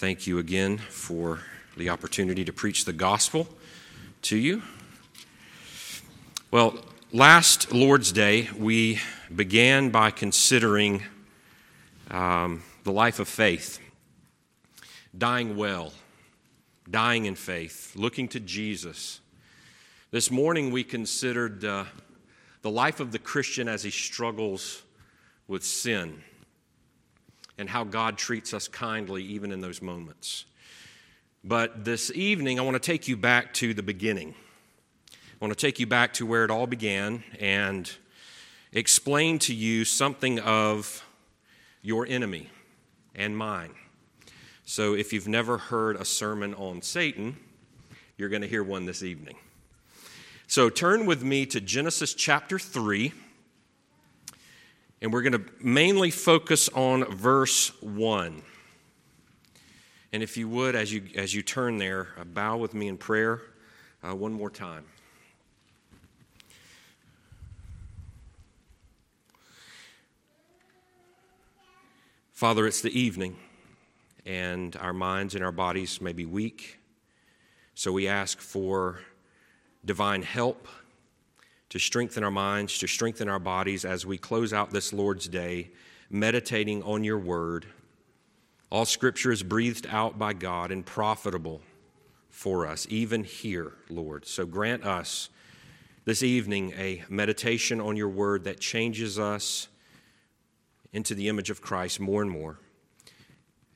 thank you again for the opportunity to preach the gospel to you. Well, last Lord's Day, we began by considering the life of faith, dying well, dying in faith, looking to Jesus. This morning we considered the life of the Christian as he struggles with sin and how God treats us kindly even in those moments. But this evening, I want to take you back to the beginning. I want to take you back to where it all began and explain to you something of your enemy and mine. So if you've never heard a sermon on Satan, you're going to hear one this evening. So turn with me to Genesis chapter 3, and we're going to mainly focus on verse 1. And if you would, as you turn there, bow with me in prayer one more time. Father, it's the evening, and our minds and our bodies may be weak, so we ask for divine help to strengthen our minds, to strengthen our bodies as we close out this Lord's Day, meditating on your word. All Scripture is breathed out by God and profitable for us, even here, Lord. So grant us this evening a meditation on your word that changes us into the image of Christ more and more.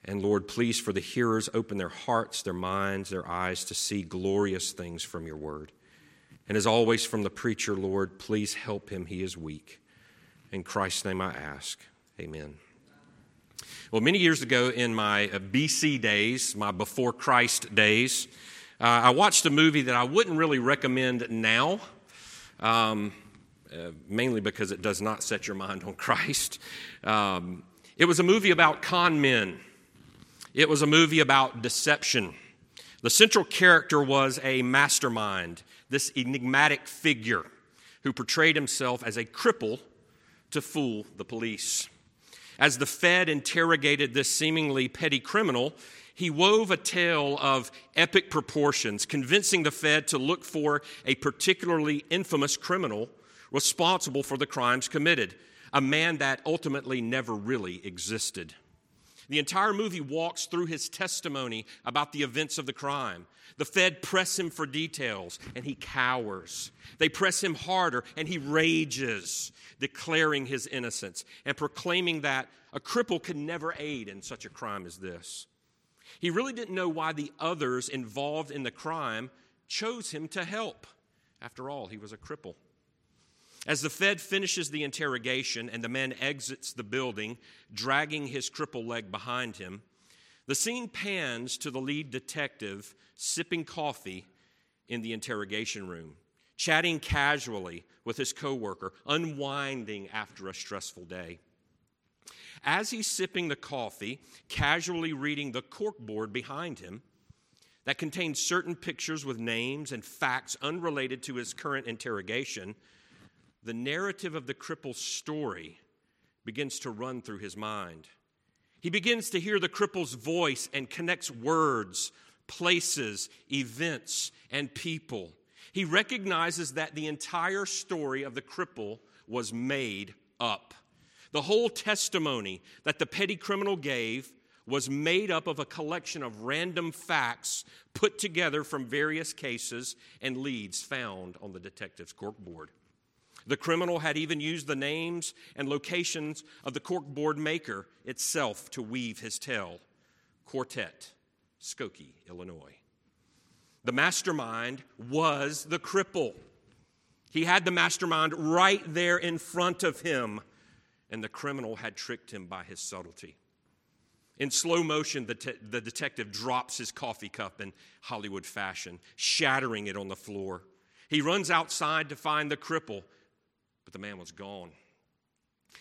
And Lord, please, for the hearers, open their hearts, their minds, their eyes to see glorious things from your word. And as always from the preacher, Lord, please help him. He is weak. In Christ's name I ask. Amen. Well, many years ago in my BC days, my before Christ days, I watched a movie that I wouldn't really recommend now, mainly because it does not set your mind on Christ. It was a movie about con men. It was a movie about deception. The central character was a mastermind, this enigmatic figure who portrayed himself as a cripple to fool the police. As the Fed interrogated this seemingly petty criminal, he wove a tale of epic proportions, convincing the Fed to look for a particularly infamous criminal responsible for the crimes committed, a man that ultimately never really existed. The entire movie walks through his testimony about the events of the crime. The Fed press him for details, and he cowers. They press him harder, and he rages, declaring his innocence and proclaiming that a cripple could never aid in such a crime as this. He really didn't know why the others involved in the crime chose him to help. After all, he was a cripple. As the Fed finishes the interrogation and the man exits the building, dragging his crippled leg behind him, the scene pans to the lead detective sipping coffee in the interrogation room, chatting casually with his coworker, unwinding after a stressful day. As he's sipping the coffee, casually reading the corkboard behind him that contains certain pictures with names and facts unrelated to his current interrogation, the narrative of the cripple's story begins to run through his mind. He begins to hear the cripple's voice and connects words, places, events, and people. He recognizes that the entire story of the cripple was made up. The whole testimony that the petty criminal gave was made up of a collection of random facts put together from various cases and leads found on the detective's corkboard. The criminal had even used the names and locations of the corkboard maker itself to weave his tale. Quartet, Skokie, Illinois. The mastermind was the cripple. He had the mastermind right there in front of him, and the criminal had tricked him by his subtlety. In slow motion, the detective drops his coffee cup in Hollywood fashion, shattering it on the floor. He runs outside to find the cripple, but the man was gone.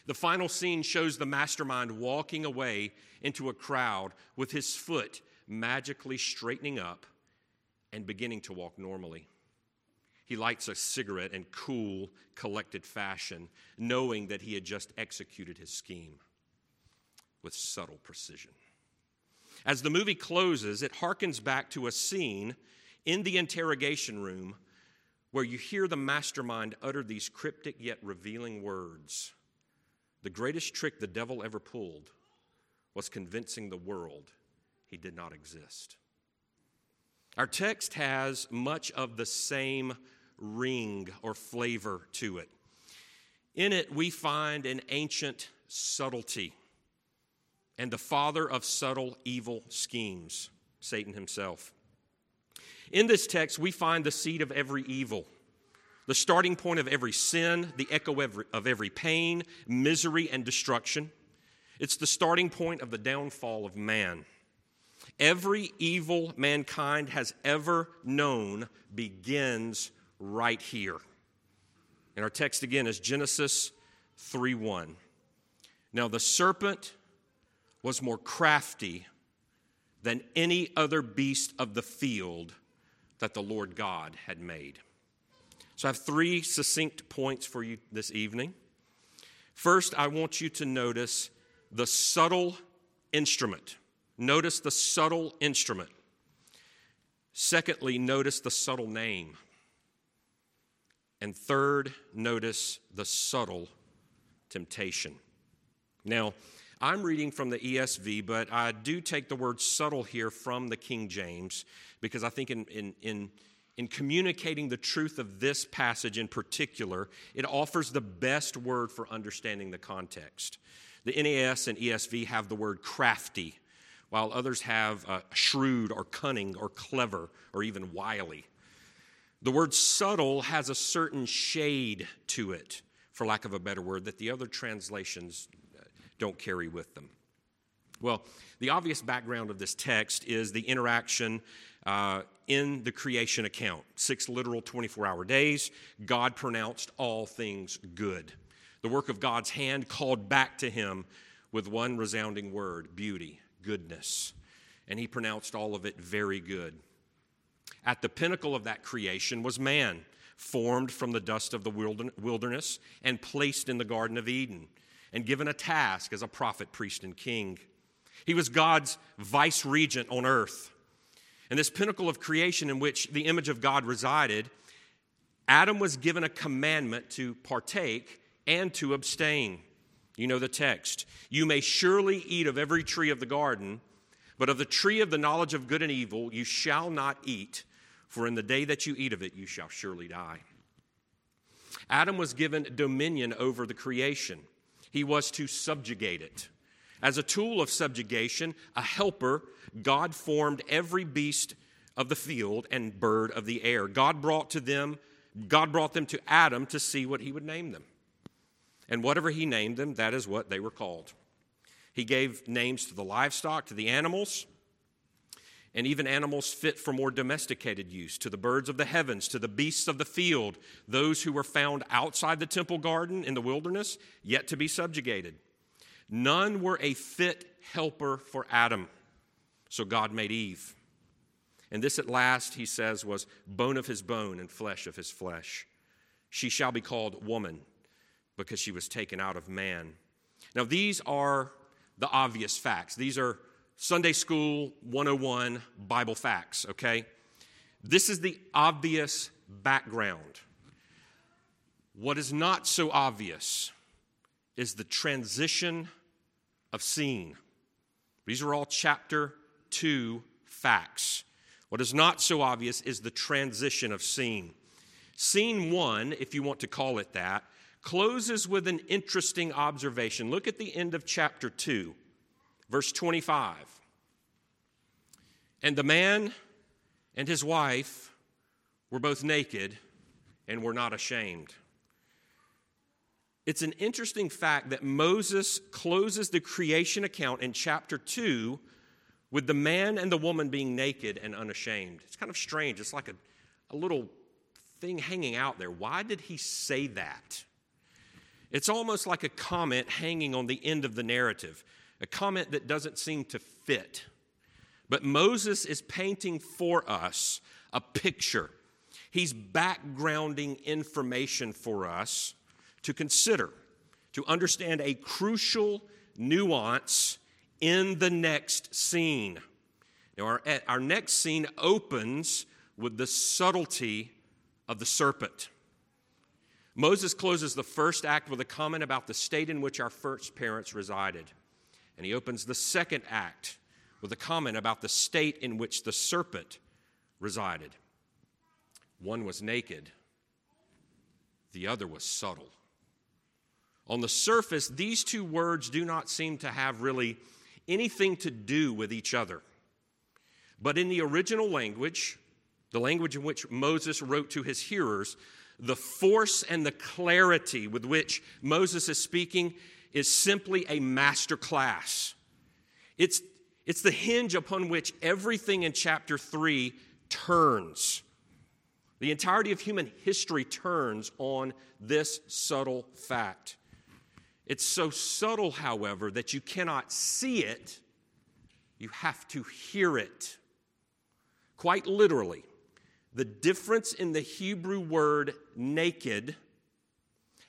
The final scene shows the mastermind walking away into a crowd with his foot magically straightening up and beginning to walk normally. He lights a cigarette in cool, collected fashion, knowing that he had just executed his scheme with subtle precision. As the movie closes, it harkens back to a scene in the interrogation room where you hear the mastermind utter these cryptic yet revealing words. The greatest trick the devil ever pulled was convincing the world he did not exist. Our text has much of the same ring or flavor to it. In it, we find an ancient subtlety and the father of subtle evil schemes, Satan himself. In this text, we find the seed of every evil, the starting point of every sin, the echo of every pain, misery, and destruction. It's the starting point of the downfall of man. Every evil mankind has ever known begins right here. And our text again is Genesis 3:1. Now the serpent was more crafty than any other beast of the field that the Lord God had made. So I have three succinct points for you this evening. First, I want you to notice the subtle instrument. Notice the subtle instrument. Secondly, notice the subtle name. And third, notice the subtle temptation. Now, I'm reading from the ESV, but I do take the word subtle here from the King James because I think in communicating the truth of this passage in particular, it offers the best word for understanding the context. The NAS and ESV have the word crafty, while others have shrewd or cunning or clever or even wily. The word subtle has a certain shade to it, for lack of a better word, that the other translations don't carry with them. Well, the obvious background of this text is the interaction in the creation account. 6 literal 24-hour days, God pronounced all things good. The work of God's hand called back to him with one resounding word, beauty. Goodness, and he pronounced all of it very good. At the pinnacle of that creation was man, formed from the dust of the wilderness and placed in the Garden of Eden and given a task as a prophet, priest, and king. He was God's vice-regent on earth. And this pinnacle of creation in which the image of God resided, Adam was given a commandment to partake and to abstain. You know the text. You may surely eat of every tree of the garden, but of the tree of the knowledge of good and evil you shall not eat, for in the day that you eat of it you shall surely die. Adam was given dominion over the creation. He was to subjugate it. As a tool of subjugation, a helper, God formed every beast of the field and bird of the air. God brought them to Adam to see what he would name them. And whatever he named them, that is what they were called. He gave names to the livestock, to the animals, and even animals fit for more domesticated use, to the birds of the heavens, to the beasts of the field, those who were found outside the temple garden in the wilderness, yet to be subjugated. None were a fit helper for Adam, so God made Eve. And this at last, he says, was bone of his bone and flesh of his flesh. She shall be called woman, because she was taken out of man. Now, these are the obvious facts. These are Sunday School 101 Bible facts, okay? This is the obvious background. What is not so obvious is the transition of scene. These are all chapter 2 facts. What is not so obvious is the transition of scene. Scene 1, if you want to call it that, closes with an interesting observation. Look at the end of chapter 2, verse 25. And the man and his wife were both naked and were not ashamed. It's an interesting fact that Moses closes the creation account in chapter 2 with the man and the woman being naked and unashamed. It's kind of strange. It's like a little thing hanging out there. Why did he say that? It's almost like a comment hanging on the end of the narrative, a comment that doesn't seem to fit. But Moses is painting for us a picture. He's backgrounding information for us to consider, to understand a crucial nuance in the next scene. Now, our next scene opens with the subtlety of the serpent. Moses closes the first act with a comment about the state in which our first parents resided. And he opens the second act with a comment about the state in which the serpent resided. One was naked, the other was subtle. On the surface, these two words do not seem to have really anything to do with each other. But in the original language, the language in which Moses wrote to his hearers, the force and the clarity with which Moses is speaking is simply a masterclass. It's the hinge upon which everything in chapter 3 turns. The entirety of human history turns on this subtle fact. It's so subtle, however, that you cannot see it. You have to hear it. Quite literally, the difference in the Hebrew word naked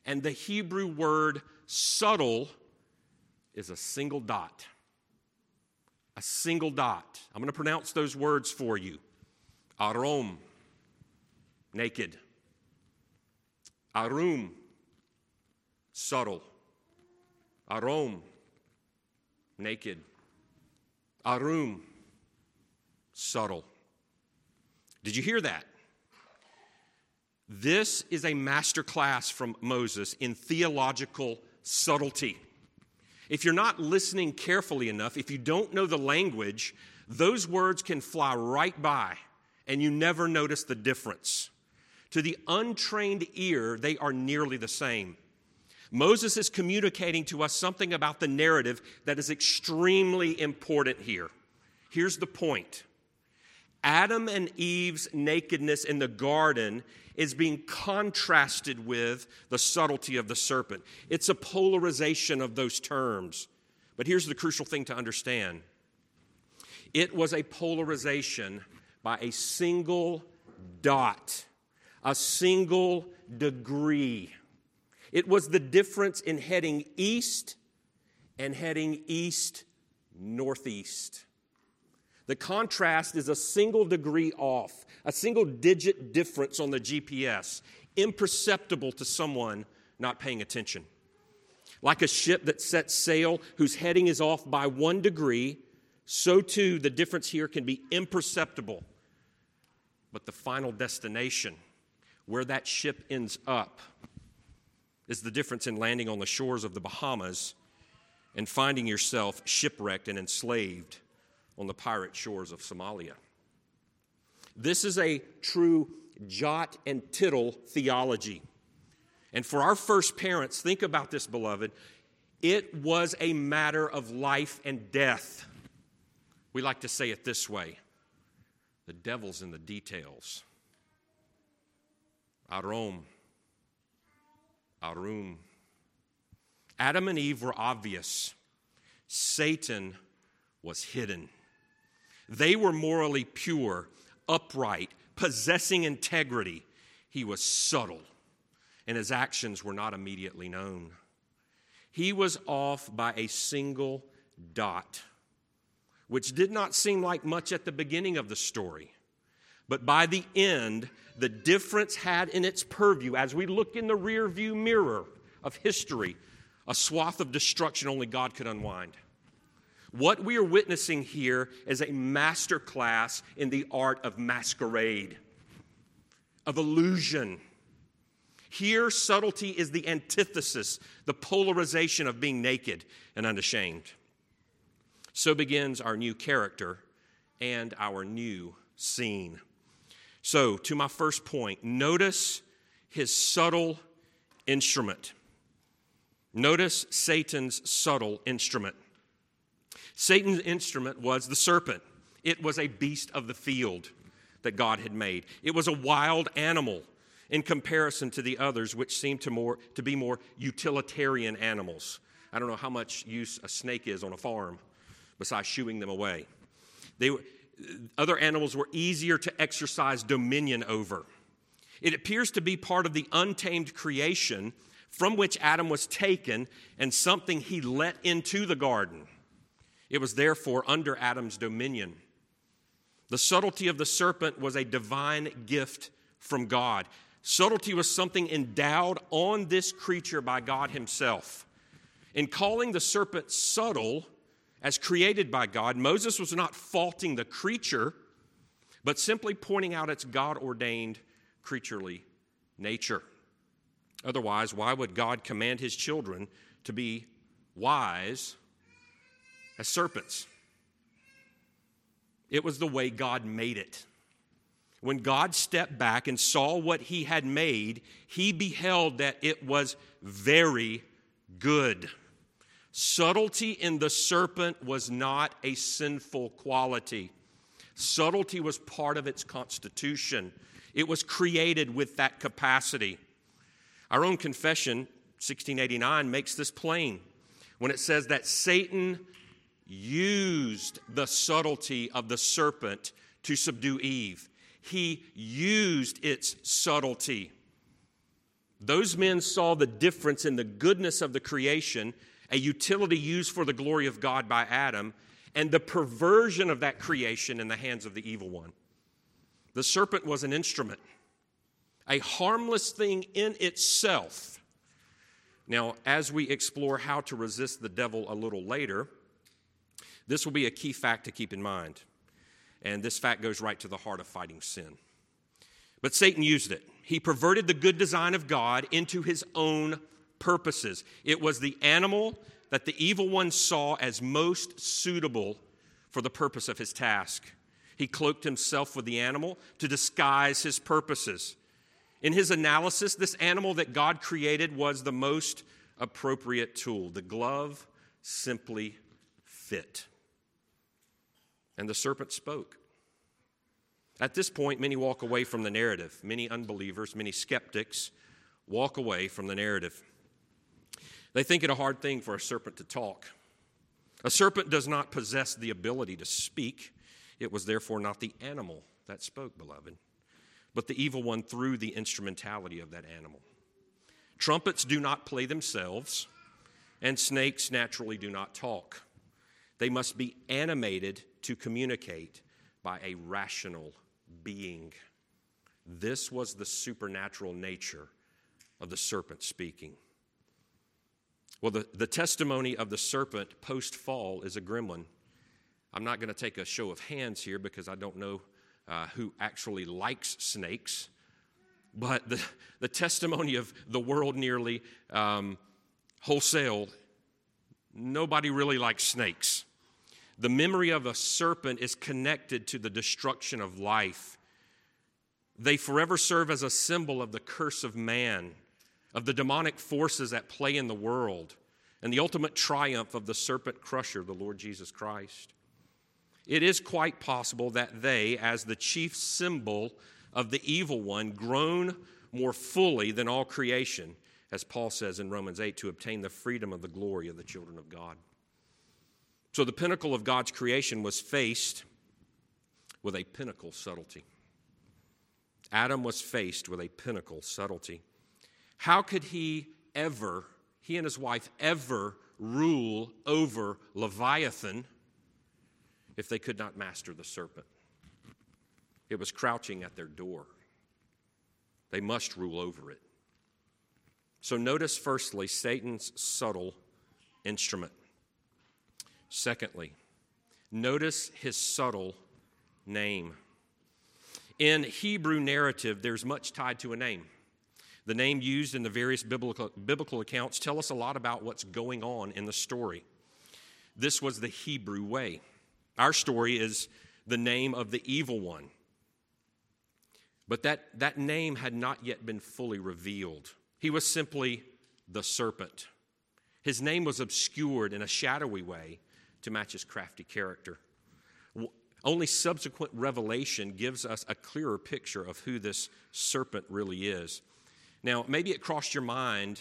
and the Hebrew word subtle is a single dot. A single dot. I'm going to pronounce those words for you. Arom, naked. Arum, subtle. Arom, naked. Arum, subtle. Did you hear that? This is a masterclass from Moses in theological subtlety. If you're not listening carefully enough, if you don't know the language, those words can fly right by and you never notice the difference. To the untrained ear, they are nearly the same. Moses is communicating to us something about the narrative that is extremely important here. Here's the point. Adam and Eve's nakedness in the garden is being contrasted with the subtlety of the serpent. It's a polarization of those terms. But here's the crucial thing to understand. It was a polarization by a single dot, a single degree. It was the difference in heading east and heading east-northeast. The contrast is a single degree off, a single digit difference on the GPS, imperceptible to someone not paying attention. Like a ship that sets sail whose heading is off by 1 degree, so too the difference here can be imperceptible. But the final destination, where that ship ends up, is the difference in landing on the shores of the Bahamas and finding yourself shipwrecked and enslaved on the pirate shores of Somalia. This is a true jot and tittle theology. And for our first parents, think about this, beloved. It was a matter of life and death. We like to say it this way. The devil's in the details. Arom. Arum. Adam and Eve were obvious. Satan was hidden. They were morally pure, upright, possessing integrity. He was subtle, and his actions were not immediately known. He was off by a single dot, which did not seem like much at the beginning of the story. But by the end, the difference had in its purview, as we look in the rearview mirror of history, a swath of destruction only God could unwind. What we are witnessing here is a masterclass in the art of masquerade, of illusion. Here, subtlety is the antithesis, the polarization of being naked and unashamed. So begins our new character and our new scene. So, to my first point, notice his subtle instrument. Notice Satan's subtle instrument. Satan's instrument was the serpent. It was a beast of the field that God had made. It was a wild animal in comparison to the others, which seemed to be more utilitarian animals. I don't know how much use a snake is on a farm besides shooing them away. Other animals were easier to exercise dominion over. It appears to be part of the untamed creation from which Adam was taken and something he let into the garden. It was therefore under Adam's dominion. The subtlety of the serpent was a divine gift from God. Subtlety was something endowed on this creature by God himself. In calling the serpent subtle, as created by God, Moses was not faulting the creature, but simply pointing out its God-ordained creaturely nature. Otherwise, why would God command his children to be wise as serpents? It was the way God made it. When God stepped back and saw what he had made, he beheld that it was very good. Subtlety in the serpent was not a sinful quality. Subtlety was part of its constitution. It was created with that capacity. Our own confession, 1689, makes this plain when it says that Satan used the subtlety of the serpent to subdue Eve. He used its subtlety. Those men saw the difference in the goodness of the creation, a utility used for the glory of God by Adam, and the perversion of that creation in the hands of the evil one. The serpent was an instrument, a harmless thing in itself. Now, as we explore how to resist the devil a little later, this will be a key fact to keep in mind. And this fact goes right to the heart of fighting sin. But Satan used it. He perverted the good design of God into his own purposes. It was the animal that the evil one saw as most suitable for the purpose of his task. He cloaked himself with the animal to disguise his purposes. In his analysis, this animal that God created was the most appropriate tool. The glove simply fit. And the serpent spoke. At this point, many walk away from the narrative. Many unbelievers, many skeptics walk away from the narrative. They think it a hard thing for a serpent to talk. A serpent does not possess the ability to speak. It was therefore not the animal that spoke, beloved, but the evil one through the instrumentality of that animal. Trumpets do not play themselves, and snakes naturally do not talk. They must be animated to communicate by a rational being. This was the supernatural nature of the serpent speaking. Well, the testimony of the serpent post-fall is a grim one. I'm not going to take a show of hands here because I don't know who actually likes snakes. But the testimony of the world nearly wholesale, nobody really likes snakes. The memory of a serpent is connected to the destruction of life. They forever serve as a symbol of the curse of man, of the demonic forces at play in the world, and the ultimate triumph of the serpent crusher, the Lord Jesus Christ. It is quite possible that they, as the chief symbol of the evil one, groan more fully than all creation, as Paul says in Romans 8, to obtain the freedom of the glory of the children of God. So the pinnacle of God's creation was faced with a pinnacle subtlety. Adam was faced with a pinnacle subtlety. How could he and his wife ever rule over Leviathan if they could not master the serpent? It was crouching at their door. They must rule over it. So notice firstly, Satan's subtle instrument. Secondly, notice his subtle name. In Hebrew narrative, there's much tied to a name. The name used in the various biblical accounts tell us a lot about what's going on in the story. This was the Hebrew way. Our story is the name of the evil one. But that name had not yet been fully revealed. He was simply the serpent. His name was obscured in a shadowy way to match his crafty character. Only subsequent revelation gives us a clearer picture of who this serpent really is. Now, maybe it crossed your mind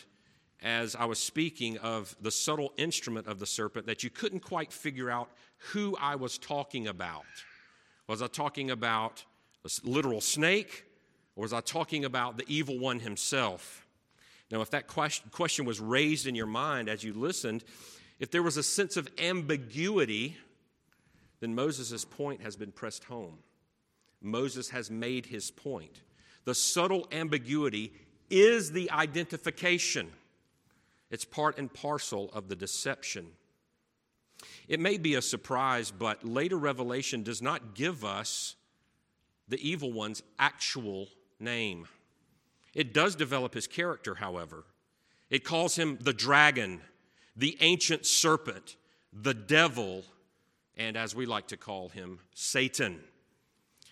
as I was speaking of the subtle instrument of the serpent that you couldn't quite figure out who I was talking about. Was I talking about a literal snake, or was I talking about the evil one himself? Now, if that question was raised in your mind as you listened, if there was a sense of ambiguity, then Moses' point has been pressed home. Moses has made his point. The subtle ambiguity is the identification. It's part and parcel of the deception. It may be a surprise, but later revelation does not give us the evil one's actual name. It does develop his character, however. It calls him the dragon, the ancient serpent, the devil, and as we like to call him, Satan.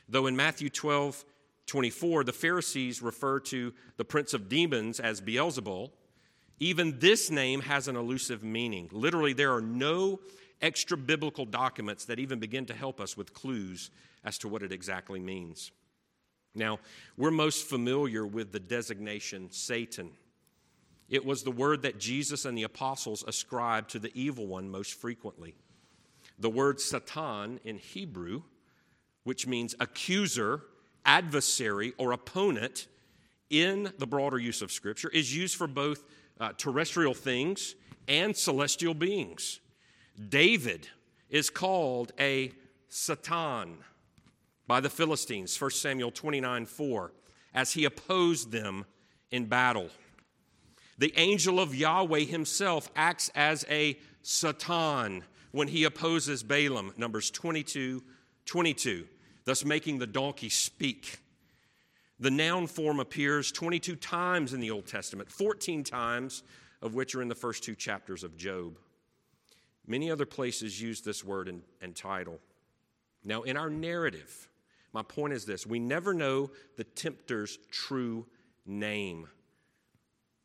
Though in Matthew 12:24, the Pharisees refer to the prince of demons as Beelzebul, even this name has an elusive meaning. Literally, there are no extra-biblical documents that even begin to help us with clues as to what it exactly means. Now, we're most familiar with the designation Satan. It was the word that Jesus and the apostles ascribed to the evil one most frequently. The word Satan in Hebrew, which means accuser, adversary, or opponent, in the broader use of Scripture, is used for both terrestrial things and celestial beings. David is called a Satan by the Philistines, 1 Samuel 29:4, as he opposed them in battle. The angel of Yahweh himself acts as a Satan when he opposes Balaam, Numbers 22:22, thus making the donkey speak. The noun form appears 22 times in the Old Testament, 14 times of which are in the first two chapters of Job. Many other places use this word and title. Now, in our narrative, my point is this: we never know the tempter's true name.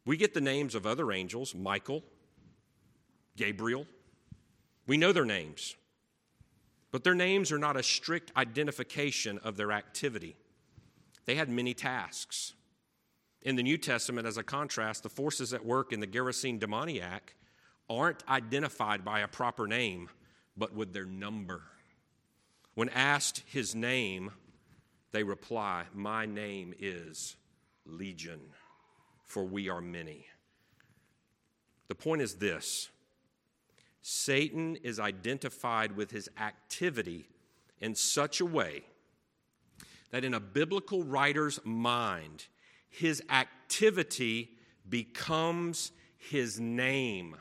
We get the names of other angels, Michael, Gabriel. We know their names, but their names are not a strict identification of their activity. They had many tasks. In the New Testament, as a contrast, the forces at work in the Gerasene demoniac aren't identified by a proper name, but with their number. When asked his name, they reply, "My name is Legion, for we are many." The point is this: Satan is identified with his activity in such a way that in a biblical writer's mind, his activity becomes his name.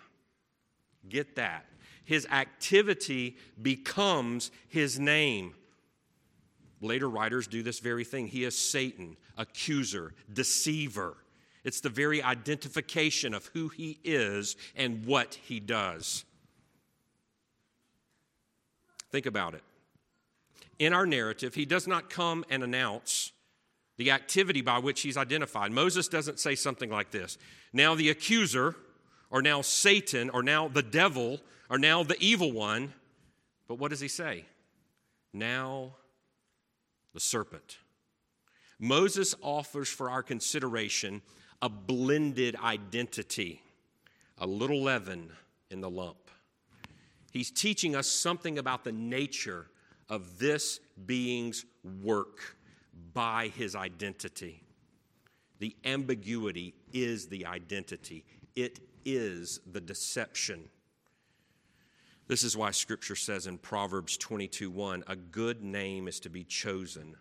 Get that. His activity becomes his name. Later writers do this very thing. He is Satan, accuser, deceiver. It's the very identification of who he is and what he does. Think about it. In our narrative, he does not come and announce the activity by which he's identified. Moses doesn't say something like this: "Now the accuser," or "now Satan," or "now the devil," or "now the evil one." But what does he say? "Now the serpent." Moses offers for our consideration a blended identity, a little leaven in the lump. He's teaching us something about the nature of this being's work by his identity. The ambiguity is the identity. It is the deception. This is why Scripture says in Proverbs 22:1, "A good name is to be chosen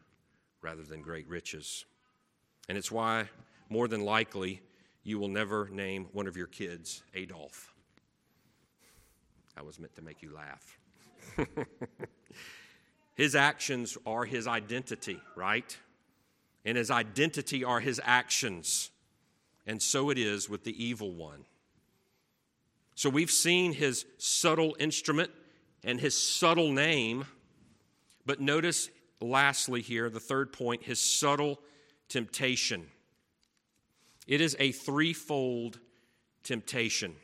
rather than great riches." And it's why, more than likely, you will never name one of your kids Adolf. I was meant to make you laugh. His actions are his identity, right? And his identity are his actions. And so it is with the evil one. So we've seen his subtle instrument and his subtle name, but notice lastly here, the third point, his subtle temptation. It is a threefold temptation.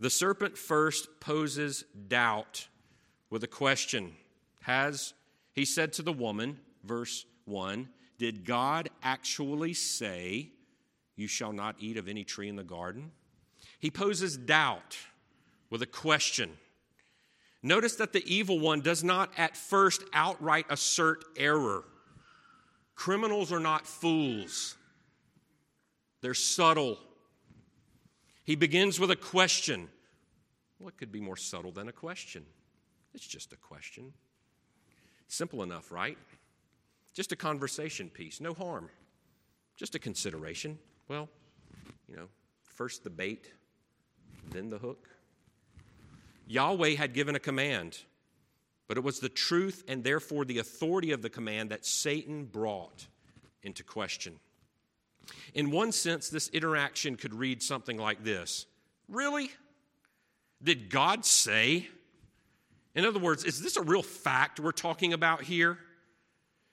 The serpent first poses doubt with a question. He said to the woman, verse 1, "Did God actually say, 'You shall not eat of any tree in the garden'?" He poses doubt with a question. Notice that the evil one does not at first outright assert error. Criminals are not fools. They're subtle. He begins with a question. What could be more subtle than a question? It's just a question. Simple enough, right? Just a conversation piece, no harm. Just a consideration. Well, you know, first the bait, then the hook. Yahweh had given a command, but it was the truth and therefore the authority of the command that Satan brought into question. In one sense, this interaction could read something like this. Really? Did God say? In other words, is this a real fact we're talking about here?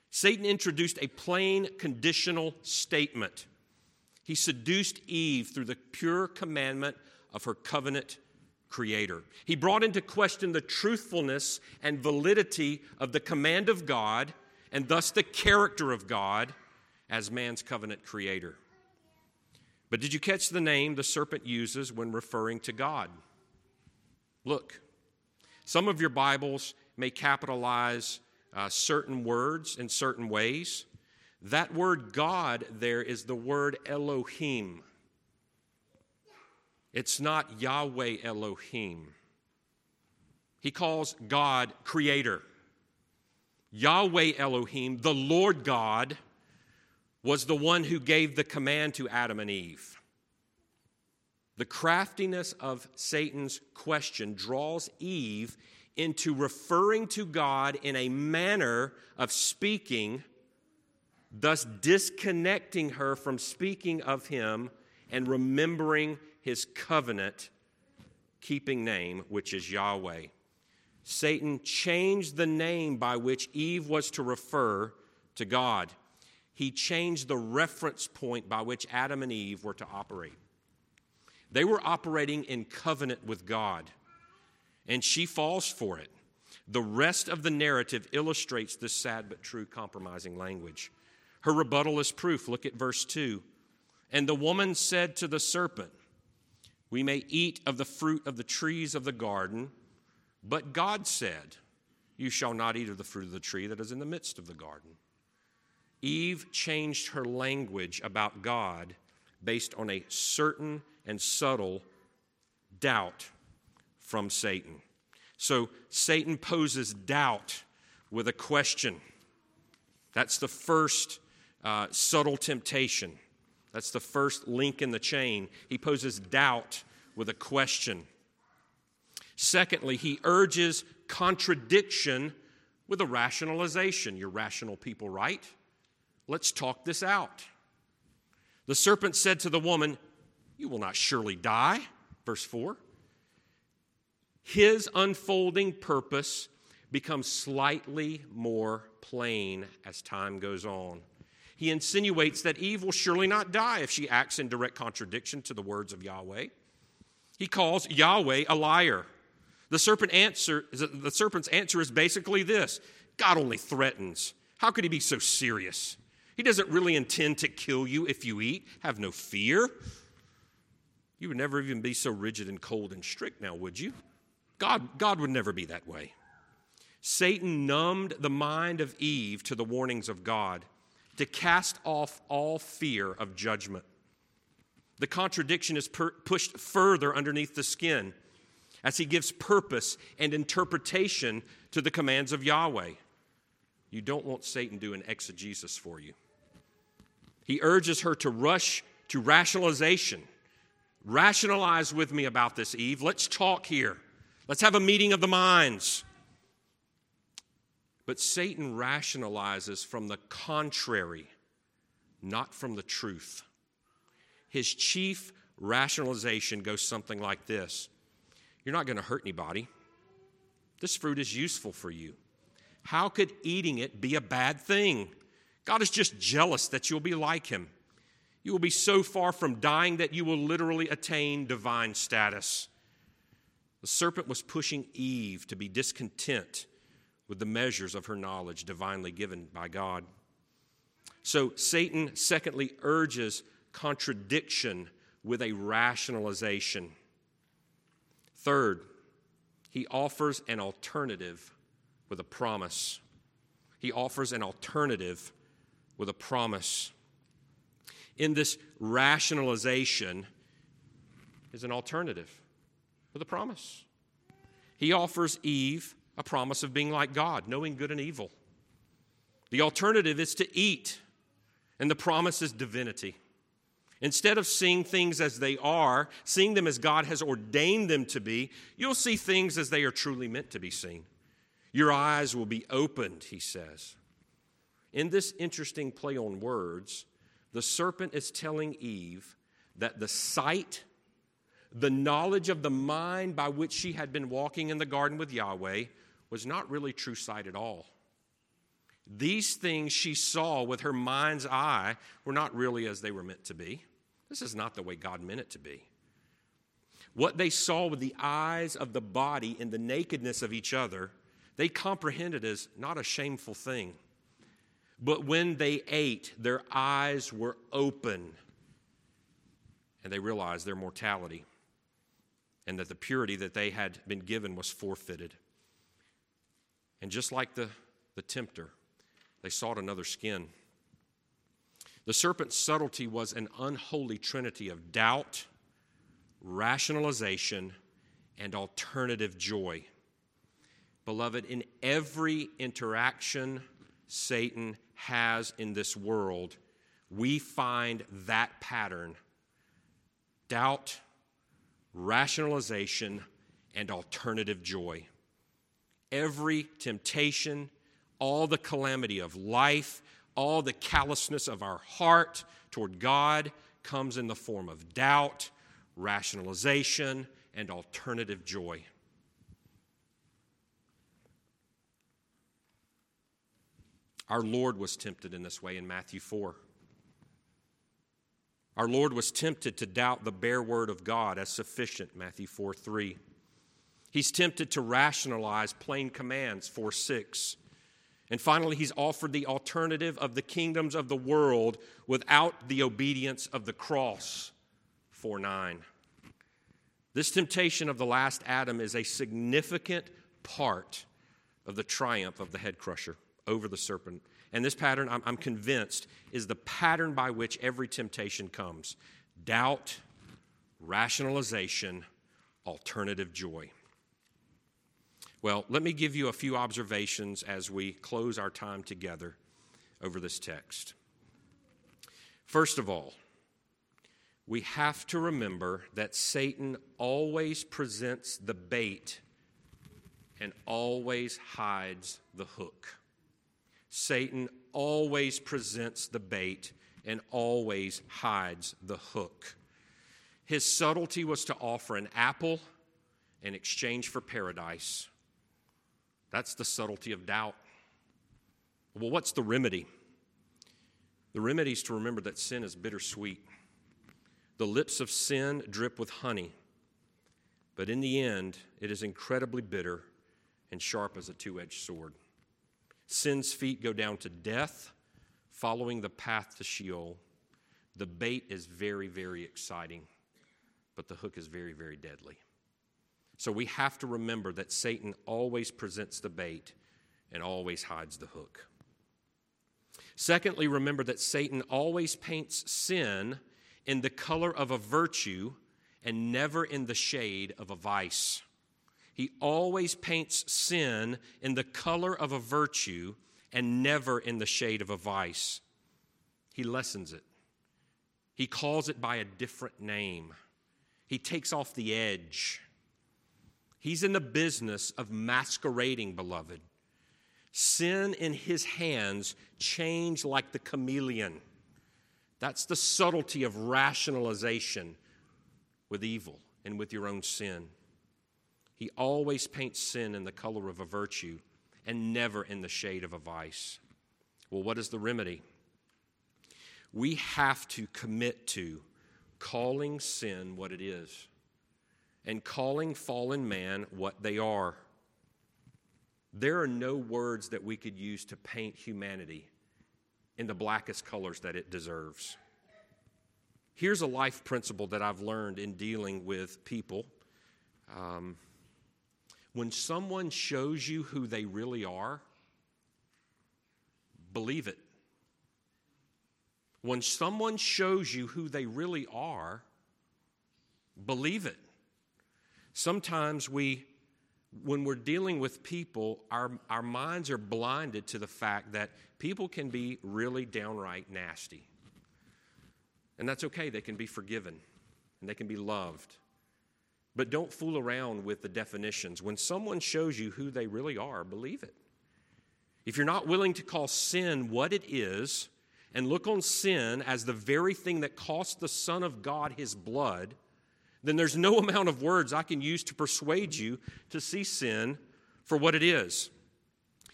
Satan introduced a plain conditional statement. He seduced Eve through the pure commandment of her covenant creator. He brought into question the truthfulness and validity of the command of God and thus the character of God as man's covenant creator. But did you catch the name the serpent uses when referring to God? Look, some of your Bibles may capitalize certain words in certain ways. That word God there is the word Elohim. It's not Yahweh Elohim. He calls God creator. Yahweh Elohim, the Lord God, was the one who gave the command to Adam and Eve. The craftiness of Satan's question draws Eve into referring to God in a manner of speaking, thus disconnecting her from speaking of him and remembering his covenant-keeping name, which is Yahweh. Satan changed the name by which Eve was to refer to God. He changed the reference point by which Adam and Eve were to operate. They were operating in covenant with God, and she falls for it. The rest of the narrative illustrates this sad but true compromising language. Her rebuttal is proof. Look at verse 2. And the woman said to the serpent, "We may eat of the fruit of the trees of the garden, but God said, you shall not eat of the fruit of the tree that is in the midst of the garden." Eve changed her language about God based on a certain and subtle doubt from Satan. So Satan poses doubt with a question. That's the first subtle temptation. That's the first link in the chain. He poses doubt with a question. Secondly, he urges contradiction with a rationalization. You're rational people, right? Let's talk this out. The serpent said to the woman, "You will not surely die." Verse 4. His unfolding purpose becomes slightly more plain as time goes on. He insinuates that Eve will surely not die if she acts in direct contradiction to the words of Yahweh. He calls Yahweh a liar. The serpent's answer is basically this: God only threatens. How could he be so serious? He doesn't really intend to kill you if you eat. Have no fear. You would never even be so rigid and cold and strict now, would you? God would never be that way. Satan numbed the mind of Eve to the warnings of God to cast off all fear of judgment. The contradiction is pushed further underneath the skin as he gives purpose and interpretation to the commands of Yahweh. You don't want Satan doing exegesis for you. He urges her to rush to rationalization. Rationalize with me about this, Eve. Let's talk here. Let's have a meeting of the minds. But Satan rationalizes from the contrary, not from the truth. His chief rationalization goes something like this. You're not going to hurt anybody. This fruit is useful for you. How could eating it be a bad thing? God is just jealous that you'll be like him. You will be so far from dying that you will literally attain divine status. The serpent was pushing Eve to be discontent with the measures of her knowledge divinely given by God. So Satan, secondly, urges contradiction with a rationalization. Third, he offers an alternative with a promise. He offers an alternative with a promise. In this rationalization is an alternative with a promise. He offers Eve a promise of being like God, knowing good and evil. The alternative is to eat, and the promise is divinity. Instead of seeing things as they are, seeing them as God has ordained them to be, you'll see things as they are truly meant to be seen. Your eyes will be opened, he says. In this interesting play on words, the serpent is telling Eve that the sight, the knowledge of the mind by which she had been walking in the garden with Yahweh, was not really true sight at all. These things she saw with her mind's eye were not really as they were meant to be. This is not the way God meant it to be. What they saw with the eyes of the body and the nakedness of each other, they comprehended as not a shameful thing. But when they ate, their eyes were open, and they realized their mortality and that the purity that they had been given was forfeited. And just like the tempter, they sought another skin. The serpent's subtlety was an unholy trinity of doubt, rationalization, and alternative joy. Beloved, in every interaction Satan has in this world, we find that pattern: doubt, rationalization, and alternative joy. Every temptation, all the calamity of life, all the callousness of our heart toward God comes in the form of doubt, rationalization, and alternative joy. Our Lord was tempted in this way in Matthew 4. Our Lord was tempted to doubt the bare word of God as sufficient, Matthew 4:3. He's tempted to rationalize plain commands, 4:6. And finally, he's offered the alternative of the kingdoms of the world without the obedience of the cross, 4:9. This temptation of the last Adam is a significant part of the triumph of the head crusher over the serpent. And this pattern, I'm convinced, is the pattern by which every temptation comes: doubt, rationalization, alternative joy. Well, let me give you a few observations as we close our time together over this text. First of all, we have to remember that Satan always presents the bait and always hides the hook. Satan always presents the bait and always hides the hook. His subtlety was to offer an apple in exchange for paradise. That's the subtlety of doubt. Well, what's the remedy? The remedy is to remember that sin is bittersweet. The lips of sin drip with honey, but in the end, it is incredibly bitter and sharp as a two-edged sword. Sin's feet go down to death, following the path to Sheol. The bait is very, very exciting, but the hook is very, very deadly. So we have to remember that Satan always presents the bait and always hides the hook. Secondly, remember that Satan always paints sin in the color of a virtue and never in the shade of a vice. He always paints sin in the color of a virtue and never in the shade of a vice. He lessens it. He calls it by a different name. He takes off the edge. He's in the business of masquerading, beloved. Sin in his hands changed like the chameleon. That's the subtlety of rationalization with evil and with your own sin. He always paints sin in the color of a virtue and never in the shade of a vice. Well, what is the remedy? We have to commit to calling sin what it is, and calling fallen man what they are. There are no words that we could use to paint humanity in the blackest colors that it deserves. Here's a life principle that I've learned in dealing with people. When someone shows you who they really are, believe it. When someone shows you who they really are, believe it. Sometimes we when we're dealing with people, our minds are blinded to the fact that people can be really downright nasty. And that's okay. They can be forgiven and they can be loved. But don't fool around with the definitions. When someone shows you who they really are, believe it. If you're not willing to call sin what it is and look on sin as the very thing that cost the Son of God his blood, then there's no amount of words I can use to persuade you to see sin for what it is.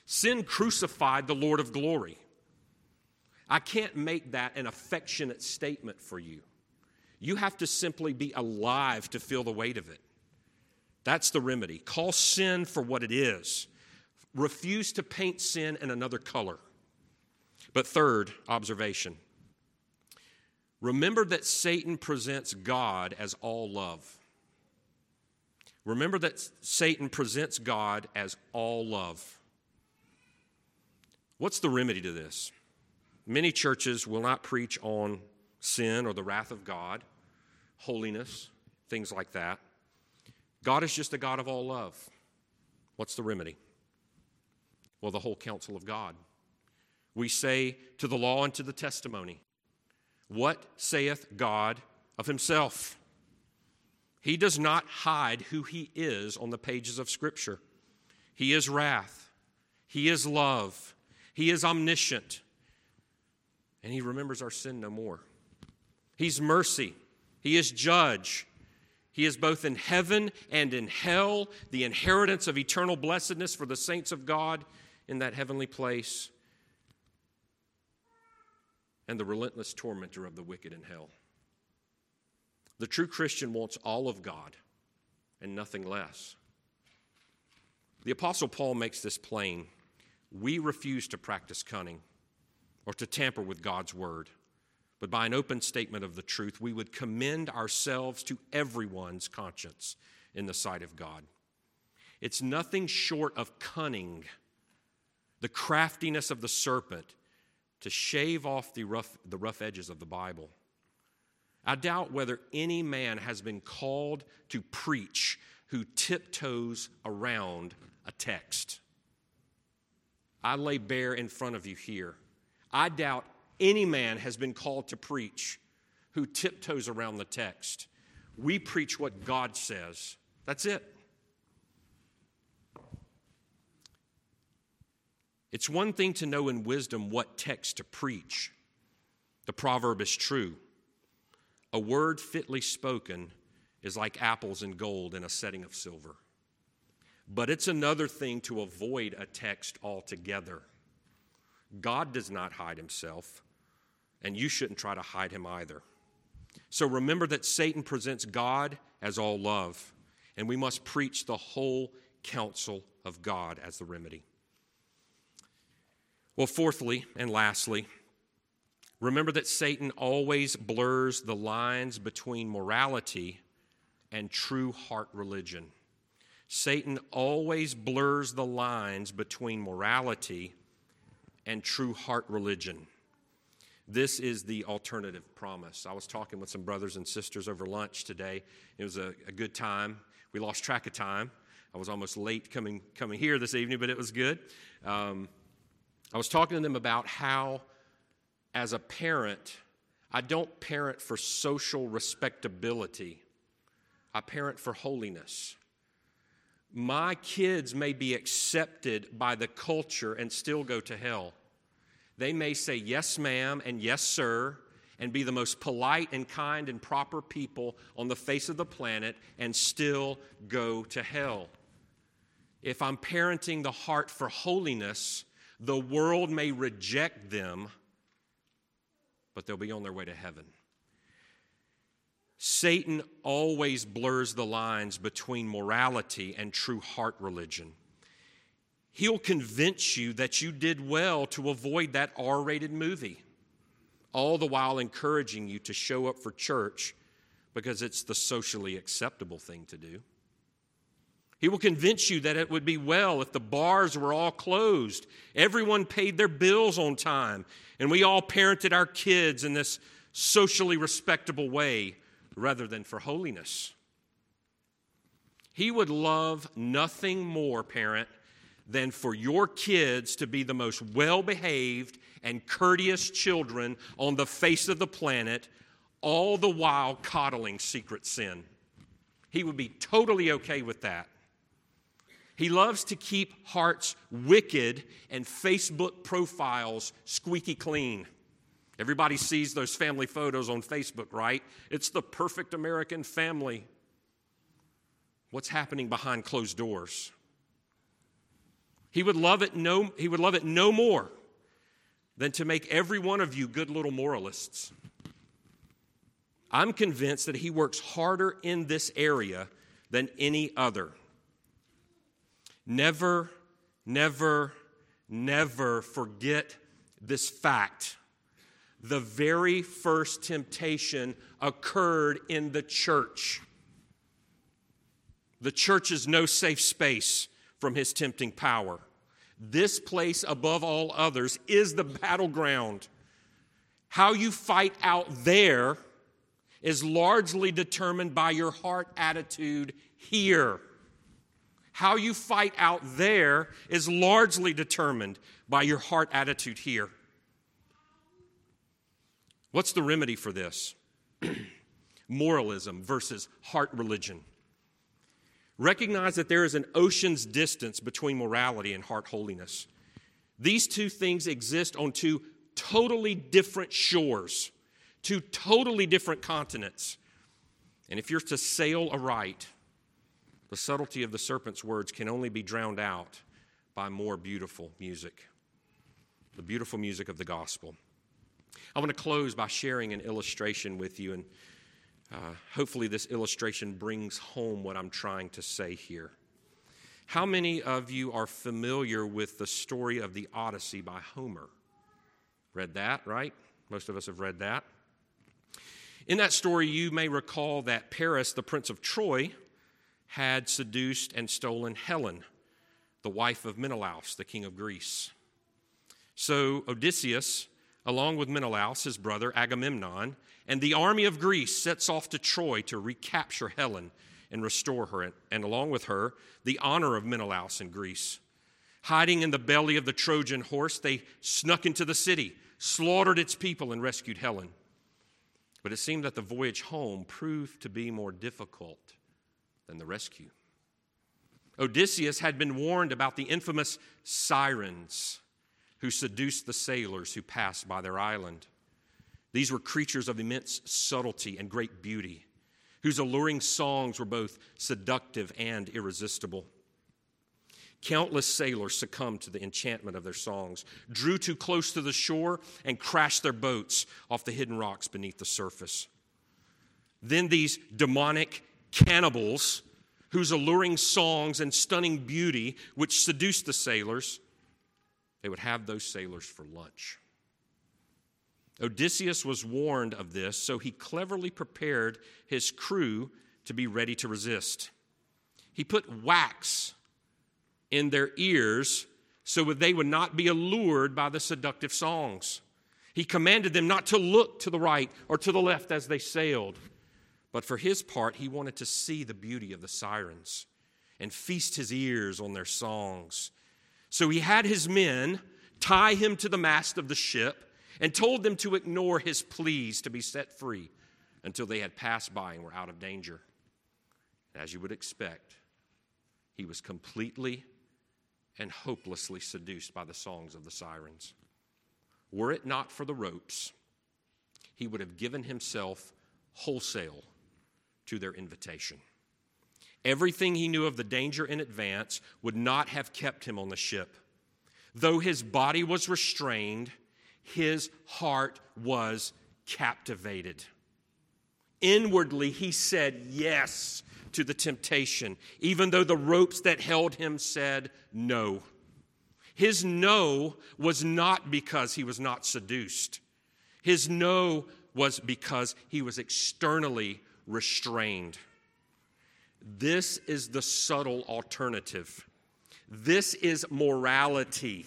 Sin crucified the Lord of glory. I can't make that an affectionate statement for you. You have to simply be alive to feel the weight of it. That's the remedy. Call sin for what it is. Refuse to paint sin in another color. But third observation. Remember that Satan presents God as all love. Remember that Satan presents God as all love. What's the remedy to this? Many churches will not preach on sin or the wrath of God, holiness, things like that. God is just a God of all love. What's the remedy? Well, the whole counsel of God. We say to the law and to the testimony. What saith God of himself? He does not hide who he is on the pages of Scripture. He is wrath. He is love. He is omniscient. And he remembers our sin no more. He's mercy. He is judge. He is both in heaven and in hell, the inheritance of eternal blessedness for the saints of God in that heavenly place, and the relentless tormentor of the wicked in hell. The true Christian wants all of God and nothing less. The Apostle Paul makes this plain. We refuse to practice cunning or to tamper with God's word, but by an open statement of the truth, we would commend ourselves to everyone's conscience in the sight of God. It's nothing short of cunning, the craftiness of the serpent, to shave off the rough edges of the Bible. I doubt whether any man has been called to preach who tiptoes around a text. I lay bare in front of you here. I doubt any man has been called to preach who tiptoes around the text. We preach what God says. That's it. It's one thing to know in wisdom what text to preach. The proverb is true. A word fitly spoken is like apples and gold in a setting of silver. But it's another thing to avoid a text altogether. God does not hide himself, and you shouldn't try to hide him either. So remember that Satan presents God as all love, and we must preach the whole counsel of God as the remedy. Well, fourthly and lastly, remember that Satan always blurs the lines between morality and true heart religion. Satan always blurs the lines between morality and true heart religion. This is the alternative promise. I was talking with some brothers and sisters over lunch today. It was a good time. We lost track of time. I was almost late coming here this evening, but it was good. I was talking to them about how, as a parent, I don't parent for social respectability. I parent for holiness. My kids may be accepted by the culture and still go to hell. They may say yes, ma'am, and yes, sir, and be the most polite and kind and proper people on the face of the planet and still go to hell. If I'm parenting the heart for holiness, the world may reject them, but they'll be on their way to heaven. Satan always blurs the lines between morality and true heart religion. He'll convince you that you did well to avoid that R-rated movie, all the while encouraging you to show up for church because it's the socially acceptable thing to do. He will convince you that it would be well if the bars were all closed, everyone paid their bills on time, and we all parented our kids in this socially respectable way rather than for holiness. He would love nothing more, parent, than for your kids to be the most well-behaved and courteous children on the face of the planet, all the while coddling secret sin. He would be totally okay with that. He loves to keep hearts wicked and Facebook profiles squeaky clean. Everybody sees those family photos on Facebook, right? It's the perfect American family. What's happening behind closed doors? He would love it no more than to make every one of you good little moralists. I'm convinced that he works harder in this area than any other. Never, never, never forget this fact. The very first temptation occurred in the church. The church is no safe space from his tempting power. This place, above all others, is the battleground. How you fight out there is largely determined by your heart attitude here. How you fight out there is largely determined by your heart attitude here. What's the remedy for this? Moralism versus heart religion. Recognize that there is an ocean's distance between morality and heart holiness. These two things exist on two totally different shores, two totally different continents. And if you're to sail aright, the subtlety of the serpent's words can only be drowned out by more beautiful music, the beautiful music of the gospel. I want to close by sharing an illustration with you, and hopefully this illustration brings home what I'm trying to say here. How many of you are familiar with the story of the Odyssey by Homer? Read that, right? Most of us have read that. In that story, you may recall that Paris, the Prince of Troy, had seduced and stolen Helen, the wife of Menelaus, the king of Greece. So Odysseus, along with Menelaus, his brother Agamemnon, and the army of Greece, sets off to Troy to recapture Helen and restore her, and along with her, the honor of Menelaus in Greece. Hiding in the belly of the Trojan horse, they snuck into the city, slaughtered its people, and rescued Helen. But it seemed that the voyage home proved to be more difficult than the rescue. Odysseus had been warned about the infamous sirens, who seduced the sailors who passed by their island. These were creatures of immense subtlety and great beauty, whose alluring songs were both seductive and irresistible. Countless sailors succumbed to the enchantment of their songs, drew too close to the shore, and crashed their boats off the hidden rocks beneath the surface. Then these demonic cannibals, whose alluring songs and stunning beauty, which seduced the sailors, they would have those sailors for lunch. Odysseus was warned of this, so he cleverly prepared his crew to be ready to resist. He put wax in their ears so that they would not be allured by the seductive songs. He commanded them not to look to the right or to the left as they sailed. But for his part, he wanted to see the beauty of the sirens and feast his ears on their songs. So he had his men tie him to the mast of the ship and told them to ignore his pleas to be set free until they had passed by and were out of danger. As you would expect, he was completely and hopelessly seduced by the songs of the sirens. Were it not for the ropes, he would have given himself wholesale to their invitation. Everything he knew of the danger in advance would not have kept him on the ship. Though his body was restrained, his heart was captivated. Inwardly, he said yes to the temptation, even though the ropes that held him said no. His no was not because he was not seduced. His no was because he was externally restrained. This is the subtle alternative. This is morality.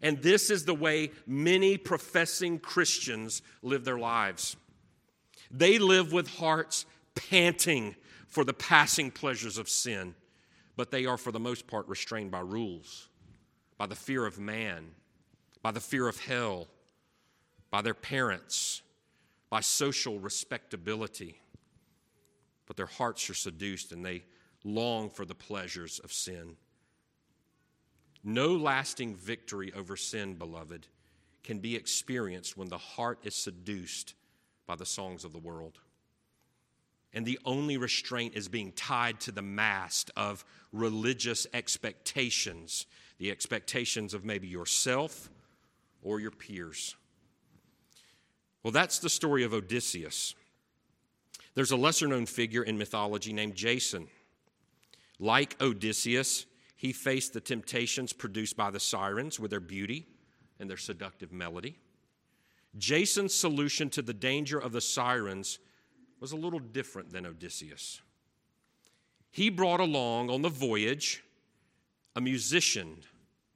And this is the way many professing Christians live their lives. They live with hearts panting for the passing pleasures of sin, but they are for the most part restrained by rules, by the fear of man, by the fear of hell, by their parents, by social respectability. But their hearts are seduced and they long for the pleasures of sin. No lasting victory over sin, beloved, can be experienced when the heart is seduced by the songs of the world. And the only restraint is being tied to the mast of religious expectations, the expectations of maybe yourself or your peers. Well, that's the story of Odysseus. There's a lesser-known figure in mythology named Jason. Like Odysseus, he faced the temptations produced by the sirens with their beauty and their seductive melody. Jason's solution to the danger of the sirens was a little different than Odysseus. He brought along on the voyage a musician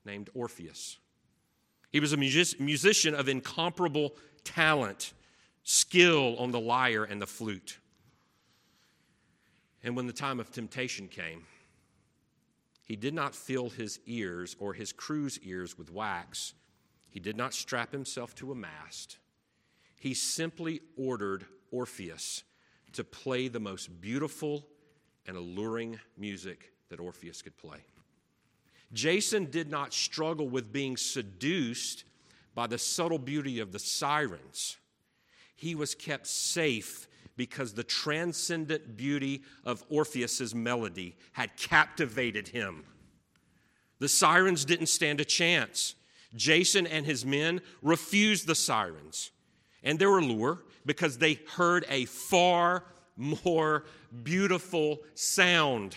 named Orpheus. He was a musician of incomparable talent, skill on the lyre and the flute. And when the time of temptation came, he did not fill his ears or his crew's ears with wax. He did not strap himself to a mast. He simply ordered Orpheus to play the most beautiful and alluring music that Orpheus could play. Jason did not struggle with being seduced by the subtle beauty of the sirens. He was kept safe because the transcendent beauty of Orpheus's melody had captivated him. The sirens didn't stand a chance. Jason and his men refused the sirens and their allure because they heard a far more beautiful sound.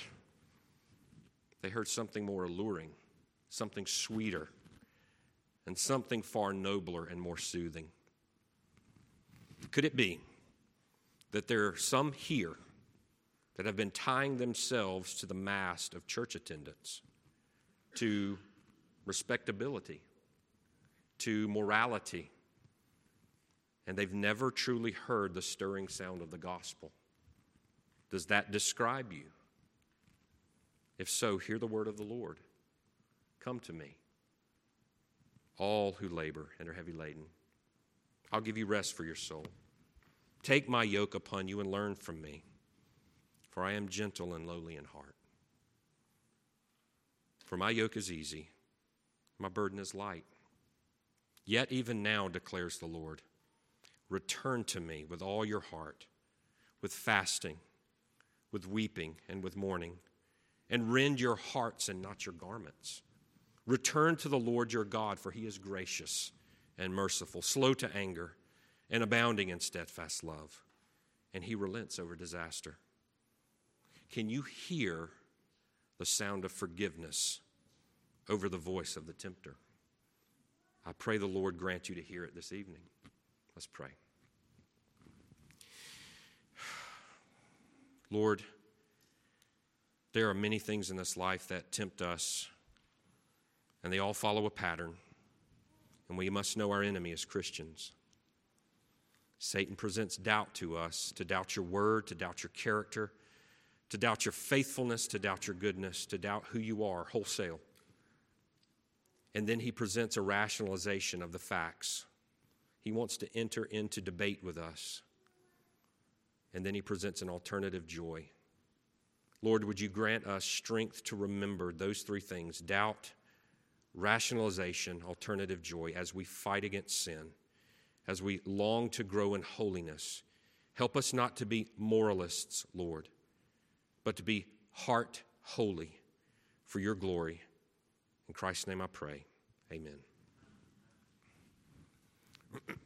They heard something more alluring, something sweeter, and something far nobler and more soothing. Could it be that there are some here that have been tying themselves to the mast of church attendance, to respectability, to morality, and they've never truly heard the stirring sound of the gospel? Does that describe you? If so, hear the word of the Lord. Come to me, all who labor and are heavy laden. I'll give you rest for your soul. Take my yoke upon you and learn from me, for I am gentle and lowly in heart. For my yoke is easy, my burden is light. Yet even now, declares the Lord, return to me with all your heart, with fasting, with weeping, and with mourning, and rend your hearts and not your garments. Return to the Lord your God, for he is gracious and merciful, slow to anger, and abounding in steadfast love, and he relents over disaster. Can you hear the sound of forgiveness over the voice of the tempter? I pray the Lord grant you to hear it this evening. Let's pray. Lord, there are many things in this life that tempt us, and they all follow a pattern. And we must know our enemy as Christians. Satan presents doubt to us, to doubt your word, to doubt your character, to doubt your faithfulness, to doubt your goodness, to doubt who you are wholesale. And then he presents a rationalization of the facts. He wants to enter into debate with us. And then he presents an alternative joy. Lord, would you grant us strength to remember those three things: doubt, rationalization, alternative joy, as we fight against sin, as we long to grow in holiness. Help us not to be moralists, Lord, but to be heart holy for your glory. In Christ's name I pray. Amen.